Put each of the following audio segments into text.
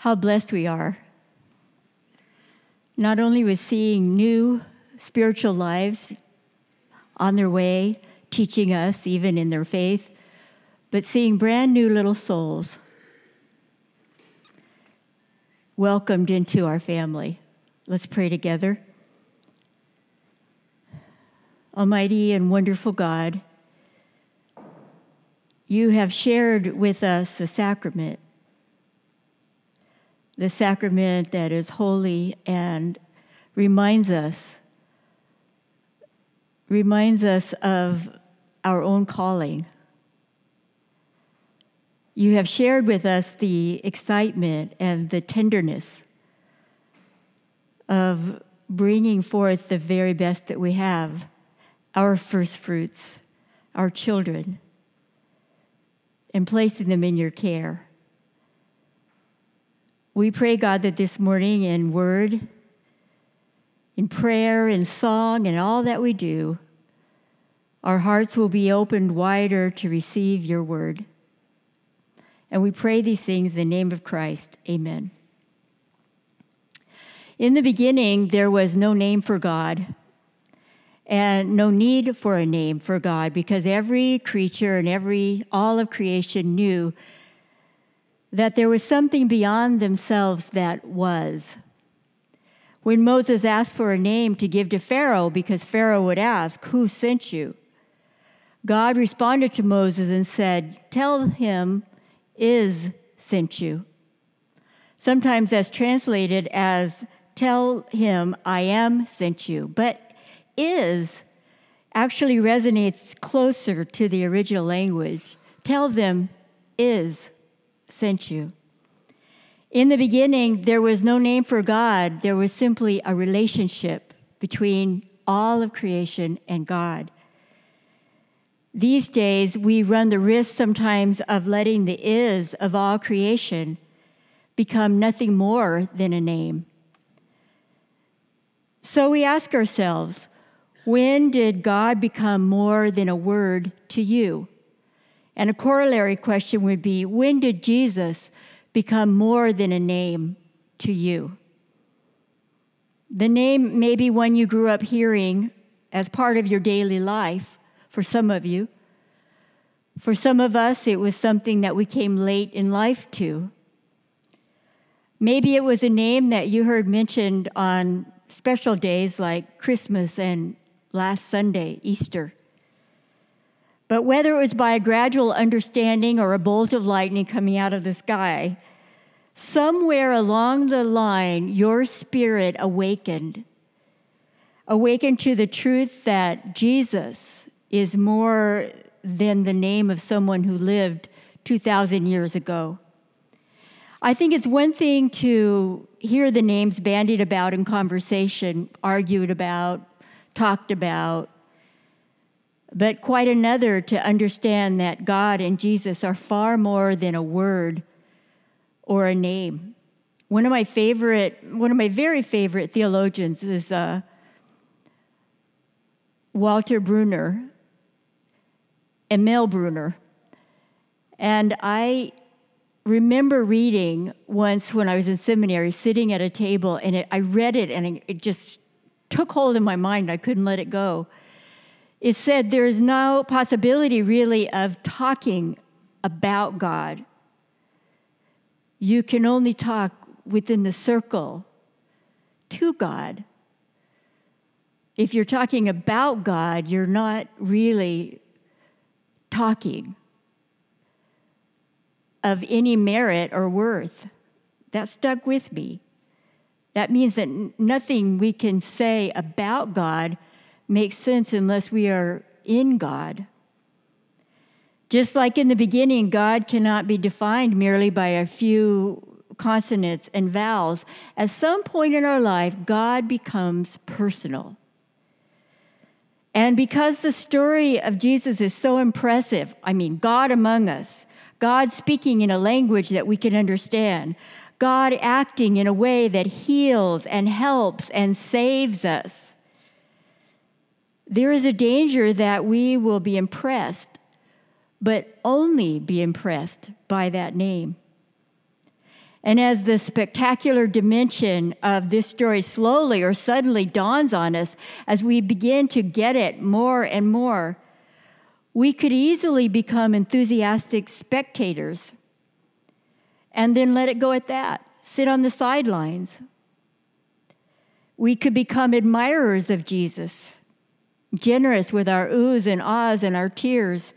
how blessed we are. Not only with seeing new spiritual lives on their way, teaching us even in their faith, but seeing brand new little souls welcomed into our family. Let's pray together. Almighty and wonderful God, you have shared with us the sacrament that is holy and reminds us of our own calling. You have shared with us the excitement and the tenderness of bringing forth the very best that we have, our first fruits, our children, and placing them in your care. We pray, God, that this morning in word, in prayer, in song, and all that we do, our hearts will be opened wider to receive your word. And we pray these things in the name of Christ. Amen. In the beginning, there was no name for God and no need for a name for God, because every creature and all of creation knew that there was something beyond themselves that was. When Moses asked for a name to give to Pharaoh, because Pharaoh would ask, "Who sent you?" God responded to Moses and said, "Tell him, is sent you." Sometimes that's translated as, "Tell him I am sent you." But is actually resonates closer to the original language. Tell them is sent you. In the beginning, there was no name for God. There was simply a relationship between all of creation and God. These days, we run the risk sometimes of letting the is of all creation become nothing more than a name. So we ask ourselves, when did God become more than a word to you? And a corollary question would be, when did Jesus become more than a name to you? The name may be one you grew up hearing as part of your daily life, for some of you. For some of us, it was something that we came late in life to. Maybe it was a name that you heard mentioned on special days like Christmas and last Sunday, Easter. But whether it was by a gradual understanding or a bolt of lightning coming out of the sky, somewhere along the line, your spirit awakened to the truth that Jesus is more than the name of someone who lived 2,000 years ago. I think it's one thing to hear the names bandied about in conversation, argued about, talked about, but quite another to understand that God and Jesus are far more than a word or a name. One of my very favorite theologians is Walter Brunner, Emil Brunner, and I remember reading once when I was in seminary, sitting at a table, and I read it, and it just took hold in my mind. I couldn't let it go. It said, there is no possibility, really, of talking about God. You can only talk within the circle to God. If you're talking about God, you're not really talking of any merit or worth. That stuck with me. That means that nothing we can say about God makes sense unless we are in God. Just like in the beginning, God cannot be defined merely by a few consonants and vowels. At some point in our life, God becomes personal. And because the story of Jesus is so impressive, God among us, God speaking in a language that we can understand, God acting in a way that heals and helps and saves us, there is a danger that we will be impressed, but only be impressed by that name. And as the spectacular dimension of this story slowly or suddenly dawns on us, as we begin to get it more and more, we could easily become enthusiastic spectators and then let it go at that, sit on the sidelines. We could become admirers of Jesus, generous with our oohs and ahs and our tears,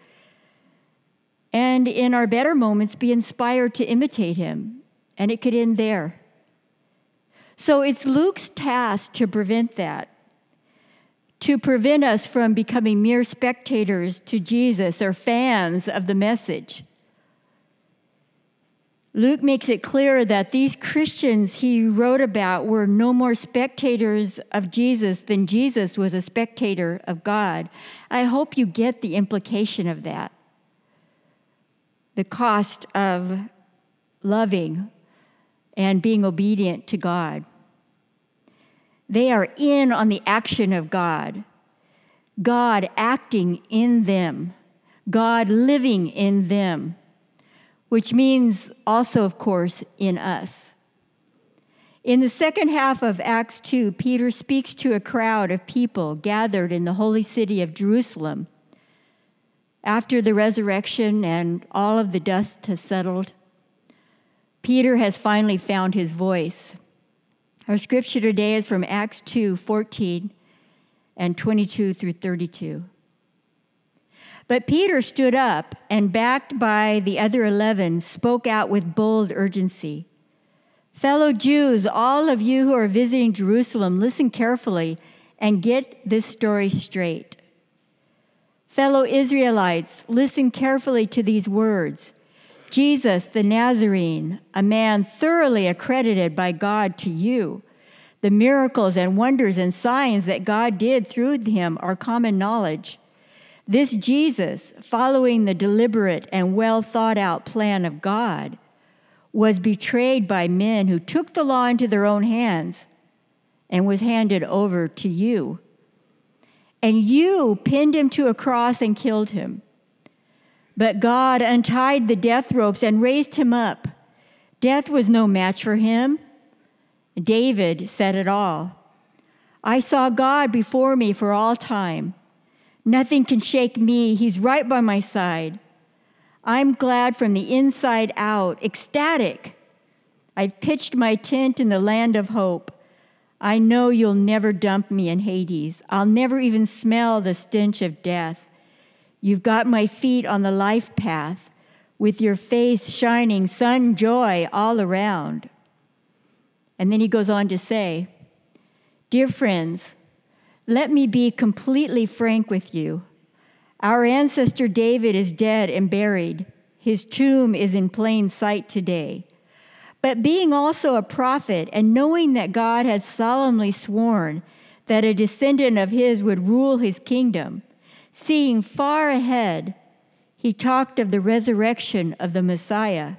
and in our better moments be inspired to imitate him. And it could end there. So it's Luke's task to prevent that, to prevent us from becoming mere spectators to Jesus or fans of the message. Luke makes it clear that these Christians he wrote about were no more spectators of Jesus than Jesus was a spectator of God. I hope you get the implication of that. The cost of loving and being obedient to God. They are in on the action of God. God acting in them. God living in them. Which means also, of course, in us. In the second half of Acts 2, Peter speaks to a crowd of people gathered in the holy city of Jerusalem. After the resurrection and all of the dust has settled, Peter has finally found his voice. Our scripture today is from Acts 2:14 and 22 through 32. But Peter stood up and, backed by the other 11, spoke out with bold urgency. Fellow Jews, all of you who are visiting Jerusalem, listen carefully and get this story straight. Fellow Israelites, listen carefully to these words. Jesus the Nazarene, a man thoroughly accredited by God to you. The miracles and wonders and signs that God did through him are common knowledge. This Jesus, following the deliberate and well thought out plan of God, was betrayed by men who took the law into their own hands and was handed over to you. And you pinned him to a cross and killed him. But God untied the death ropes and raised him up. Death was no match for him. David said it all. I saw God before me for all time. Nothing can shake me. He's right by my side. I'm glad from the inside out, ecstatic. I've pitched my tent in the land of hope. I know you'll never dump me in Hades. I'll never even smell the stench of death. You've got my feet on the life path, with your face shining sun joy all around. And then he goes on to say, dear friends, let me be completely frank with you. Our ancestor David is dead and buried. His tomb is in plain sight today. But being also a prophet and knowing that God had solemnly sworn that a descendant of his would rule his kingdom, seeing far ahead, he talked of the resurrection of the Messiah.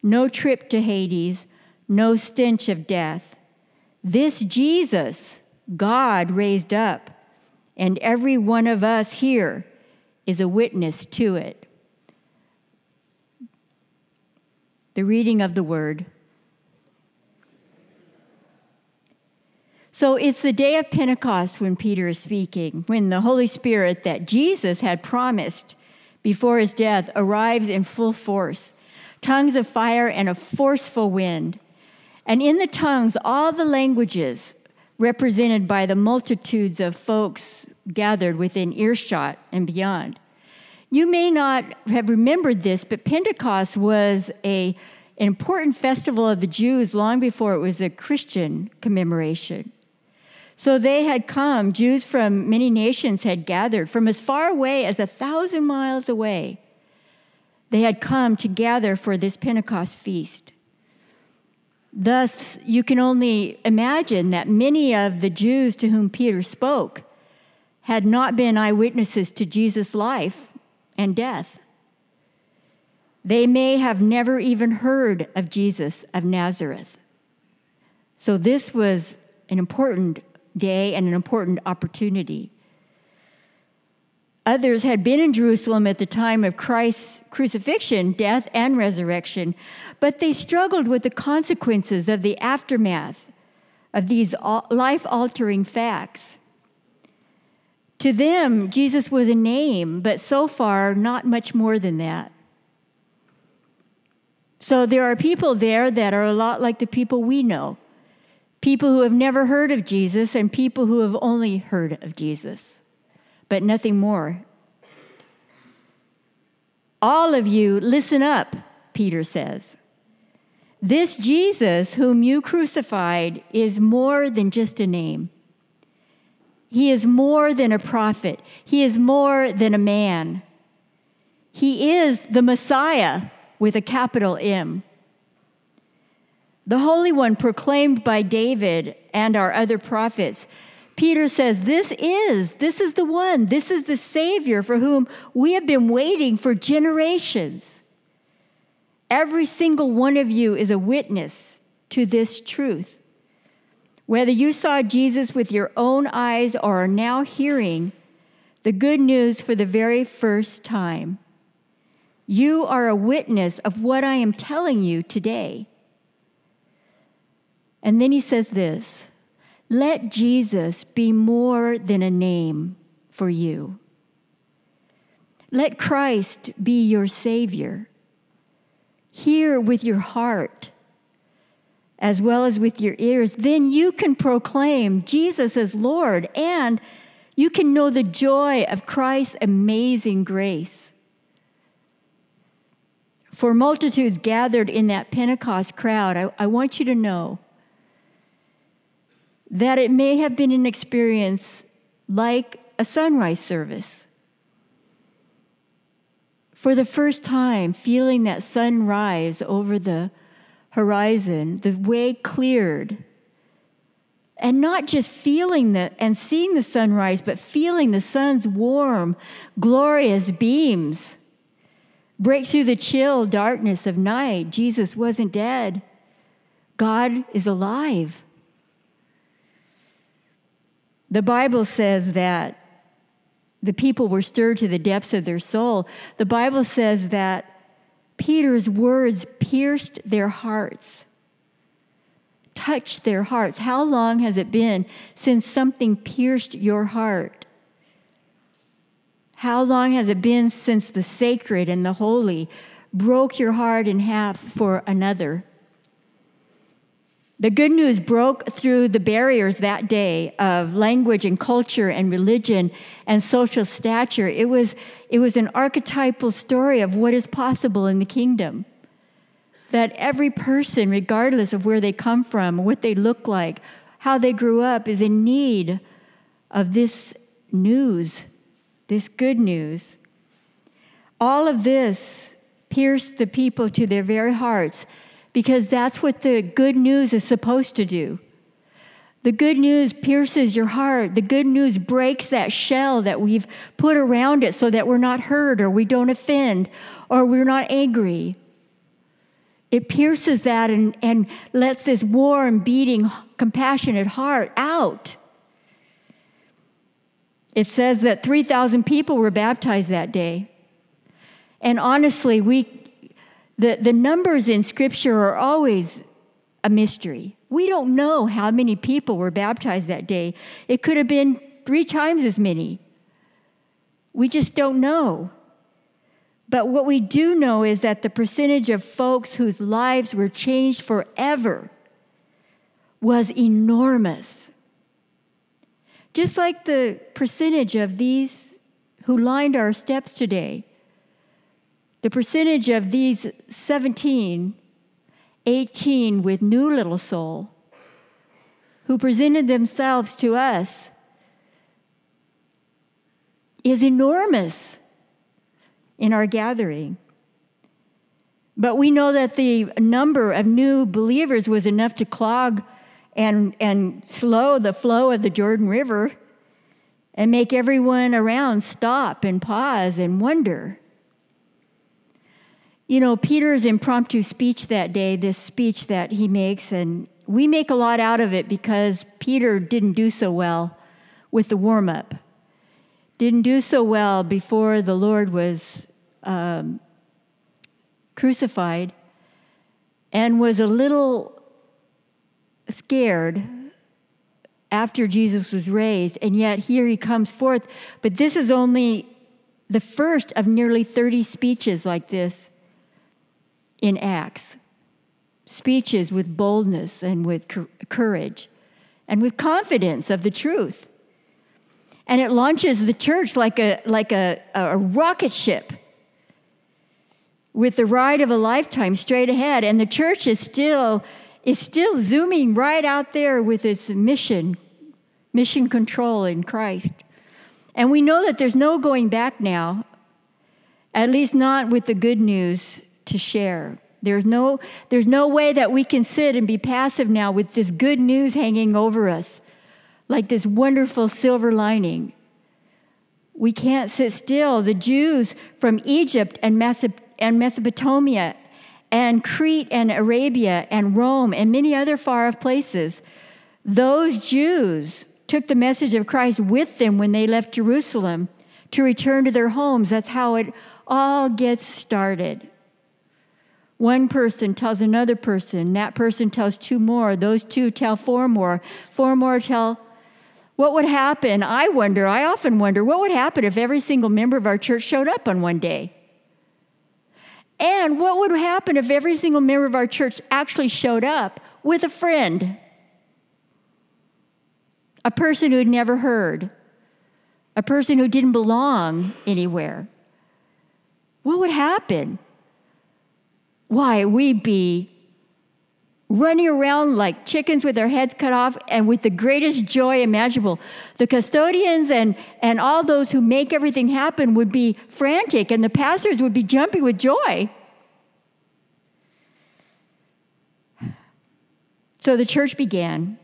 No trip to Hades, no stench of death. This Jesus, God raised up, and every one of us here is a witness to it. The reading of the word. So it's the day of Pentecost when Peter is speaking, when the Holy Spirit that Jesus had promised before his death arrives in full force. Tongues of fire and a forceful wind. And in the tongues, all the languages represented by the multitudes of folks gathered within earshot and beyond. You may not have remembered this, but Pentecost was an important festival of the Jews long before it was a Christian commemoration. So they had come, Jews from many nations had gathered from as far away as 1,000 miles away. They had come to gather for this Pentecost feast. Thus, you can only imagine that many of the Jews to whom Peter spoke had not been eyewitnesses to Jesus' life and death. They may have never even heard of Jesus of Nazareth. So this was an important day and an important opportunity. Others had been in Jerusalem at the time of Christ's crucifixion, death, and resurrection, but they struggled with the consequences of the aftermath of these life-altering facts. To them, Jesus was a name, but so far, not much more than that. So there are people there that are a lot like the people we know, people who have never heard of Jesus and people who have only heard of Jesus, but nothing more. All of you, listen up, Peter says. This Jesus whom you crucified is more than just a name. He is more than a prophet. He is more than a man. He is the Messiah with a capital M. The Holy One proclaimed by David and our other prophets. Peter says, this is the one. This is the Savior for whom we have been waiting for generations. Every single one of you is a witness to this truth. Whether you saw Jesus with your own eyes or are now hearing the good news for the very first time, you are a witness of what I am telling you today. And then he says this, let Jesus be more than a name for you. Let Christ be your Savior. Hear with your heart, as well as with your ears, then you can proclaim Jesus as Lord, and you can know the joy of Christ's amazing grace. For multitudes gathered in that Pentecost crowd, I want you to know that it may have been an experience like a sunrise service. For the first time, feeling that sunrise over the horizon, the way cleared, and not just feeling and seeing the sunrise, but feeling the sun's warm, glorious beams break through the chill darkness of night. Jesus wasn't dead. God is alive. The Bible says that the people were stirred to the depths of their soul. The Bible says that Peter's words pierced their hearts, touched their hearts. How long has it been since something pierced your heart? How long has it been since the sacred and the holy broke your heart in half for another? The good news broke through the barriers that day of language and culture and religion and social stature. It was an archetypal story of what is possible in the kingdom. That every person, regardless of where they come from, what they look like, how they grew up, is in need of this news, this good news. All of this pierced the people to their very hearts, because that's what the good news is supposed to do. The good news pierces your heart. The good news breaks that shell that we've put around it so that we're not hurt or we don't offend or we're not angry. It pierces that and lets this warm, beating, compassionate heart out. It says that 3,000 people were baptized that day. And honestly, The numbers in Scripture are always a mystery. We don't know how many people were baptized that day. It could have been 3 times as many. We just don't know. But what we do know is that the percentage of folks whose lives were changed forever was enormous. Just like the percentage of these who lined our steps today. The percentage of these 17, 18 with new little soul who presented themselves to us is enormous in our gathering. But we know that the number of new believers was enough to clog and slow the flow of the Jordan River and make everyone around stop and pause and wonder. You know, Peter's impromptu speech that day, this speech that he makes, and we make a lot out of it because Peter didn't do so well with the warm-up. didn't do so well before the Lord was crucified, and was a little scared after Jesus was raised, and yet here he comes forth. But this is only the first of nearly 30 speeches like this in Acts. Speeches with boldness and with courage and with confidence of the truth. And it launches the church like a rocket ship with the ride of a lifetime straight ahead. And the church is still zooming right out there with its mission control in Christ. And we know that there's no going back now, at least not with the good news to share. There's no way that we can sit and be passive now with this good news hanging over us, like this wonderful silver lining. We can't sit still. The Jews from Egypt and Mesopotamia and Crete and Arabia and Rome and many other far-off places, those Jews took the message of Christ with them when they left Jerusalem to return to their homes. That's how it all gets started. One person tells another person, that person tells two more, those two tell four more tell. What would happen? I often wonder, what would happen if every single member of our church showed up on one day? And what would happen if every single member of our church actually showed up with a friend? A person who had never heard, a person who didn't belong anywhere. What would happen? Why, we'd be running around like chickens with our heads cut off and with the greatest joy imaginable. The custodians and all those who make everything happen would be frantic, and the pastors would be jumping with joy. So the church began.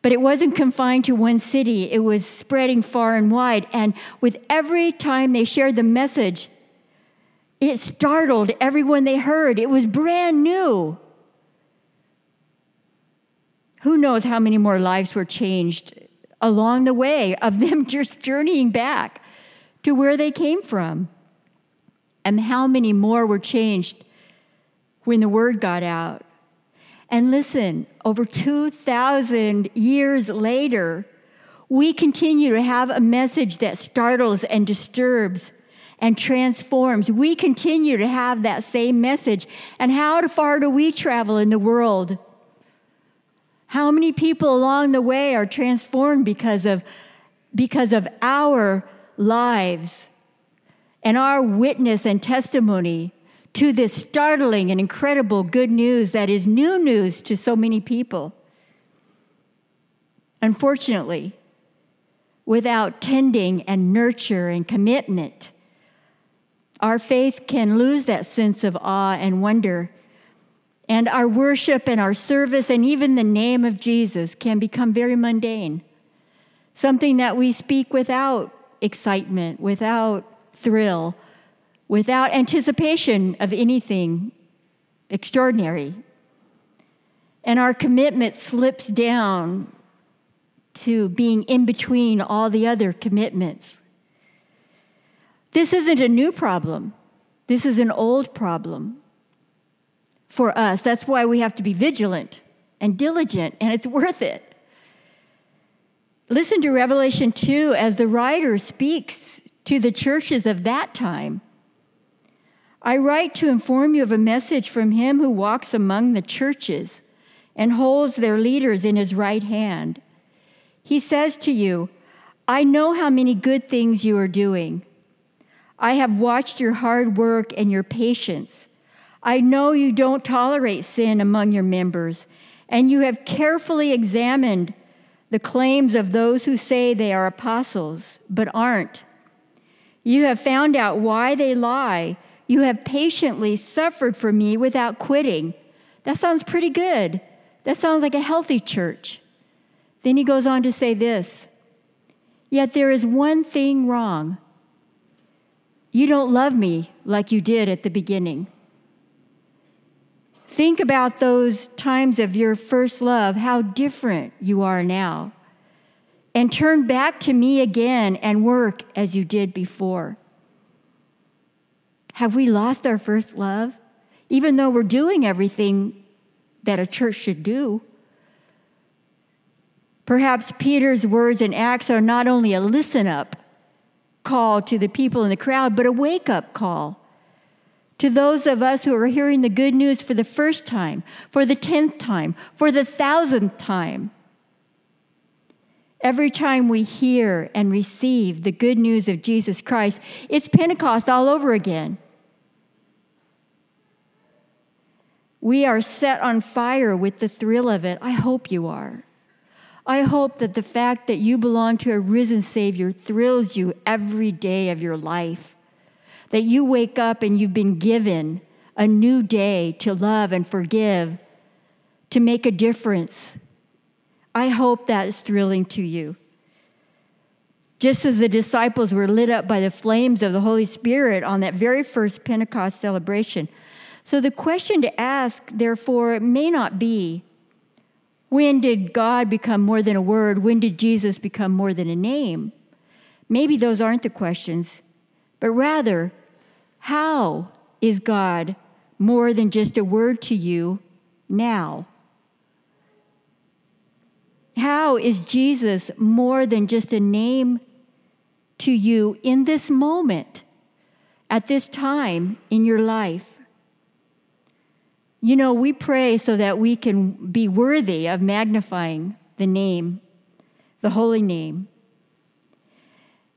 But it wasn't confined to one city. It was spreading far and wide. And with every time they shared the message, it startled everyone they heard. It was brand new. Who knows how many more lives were changed along the way of them just journeying back to where they came from. And how many more were changed when the word got out. And listen, over 2,000 years later, we continue to have a message that startles and disturbs and transforms. We continue to have that same message. And how far do we travel in the world? How many people along the way are transformed because of our lives and our witness and testimony to this startling and incredible good news that is new news to so many people? Unfortunately, without tending and nurture and commitment, our faith can lose that sense of awe and wonder, and our worship and our service and even the name of Jesus can become very mundane, something that we speak without excitement, without thrill, without anticipation of anything extraordinary. And our commitment slips down to being in between all the other commitments. This isn't a new problem. This is an old problem for us. That's why we have to be vigilant and diligent, and it's worth it. Listen to Revelation 2 as the writer speaks to the churches of that time. I write to inform you of a message from him who walks among the churches and holds their leaders in his right hand. He says to you, I know how many good things you are doing. I have watched your hard work and your patience. I know you don't tolerate sin among your members, and you have carefully examined the claims of those who say they are apostles but aren't. You have found out why they lie. You have patiently suffered for me without quitting. That sounds pretty good. That sounds like a healthy church. Then he goes on to say this, yet there is one thing wrong. You don't love me like you did at the beginning. Think about those times of your first love, how different you are now. and turn back to me again and work as you did before. Have we lost our first love? Even though we're doing everything that a church should do. Perhaps Peter's words in Acts are not only a listen-up call to the people in the crowd, but a wake-up call to those of us who are hearing the good news for the first time, for the 10th time, for the 1,000th time. Every time we hear and receive the good news of Jesus Christ, it's Pentecost all over again. We are set on fire with the thrill of it. I hope you are. I hope that the fact that you belong to a risen Savior thrills you every day of your life, that you wake up and you've been given a new day to love and forgive, to make a difference. I hope that is thrilling to you. Just as the disciples were lit up by the flames of the Holy Spirit on that very first Pentecost celebration. So the question to ask, therefore, may not be, when did God become more than a word? When did Jesus become more than a name? Maybe those aren't the questions, but rather, how is God more than just a word to you now? How is Jesus more than just a name to you in this moment, at this time in your life? You know, we pray so that we can be worthy of magnifying the name, the holy name.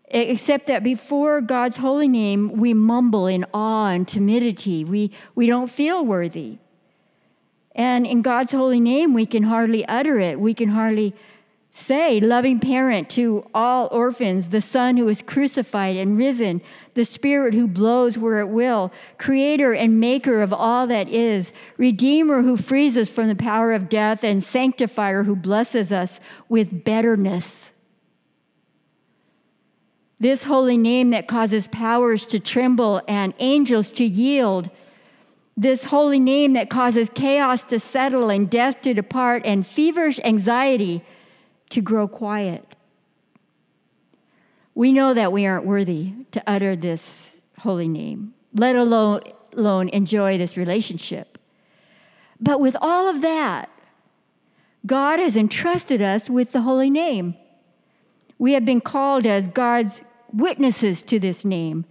Except that before God's holy name, we mumble in awe and timidity. We don't feel worthy. And in God's holy name, we can hardly utter it. We can hardly say, loving parent to all orphans, the Son who was crucified and risen, the Spirit who blows where it will, creator and maker of all that is, redeemer who frees us from the power of death, and sanctifier who blesses us with betterness. This holy name that causes powers to tremble and angels to yield. This holy name that causes chaos to settle and death to depart and feverish anxiety to grow quiet. We know that we aren't worthy to utter this holy name, let alone enjoy this relationship. But with all of that, God has entrusted us with the holy name. We have been called as God's witnesses to this name.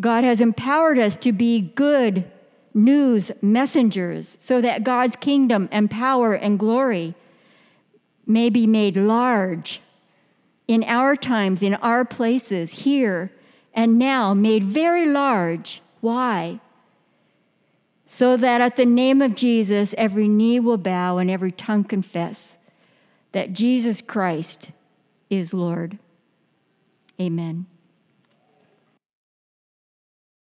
God has empowered us to be good news messengers so that God's kingdom and power and glory may be made large in our times, in our places, here and now, made very large. Why? So that at the name of Jesus, every knee will bow and every tongue confess that Jesus Christ is Lord. Amen.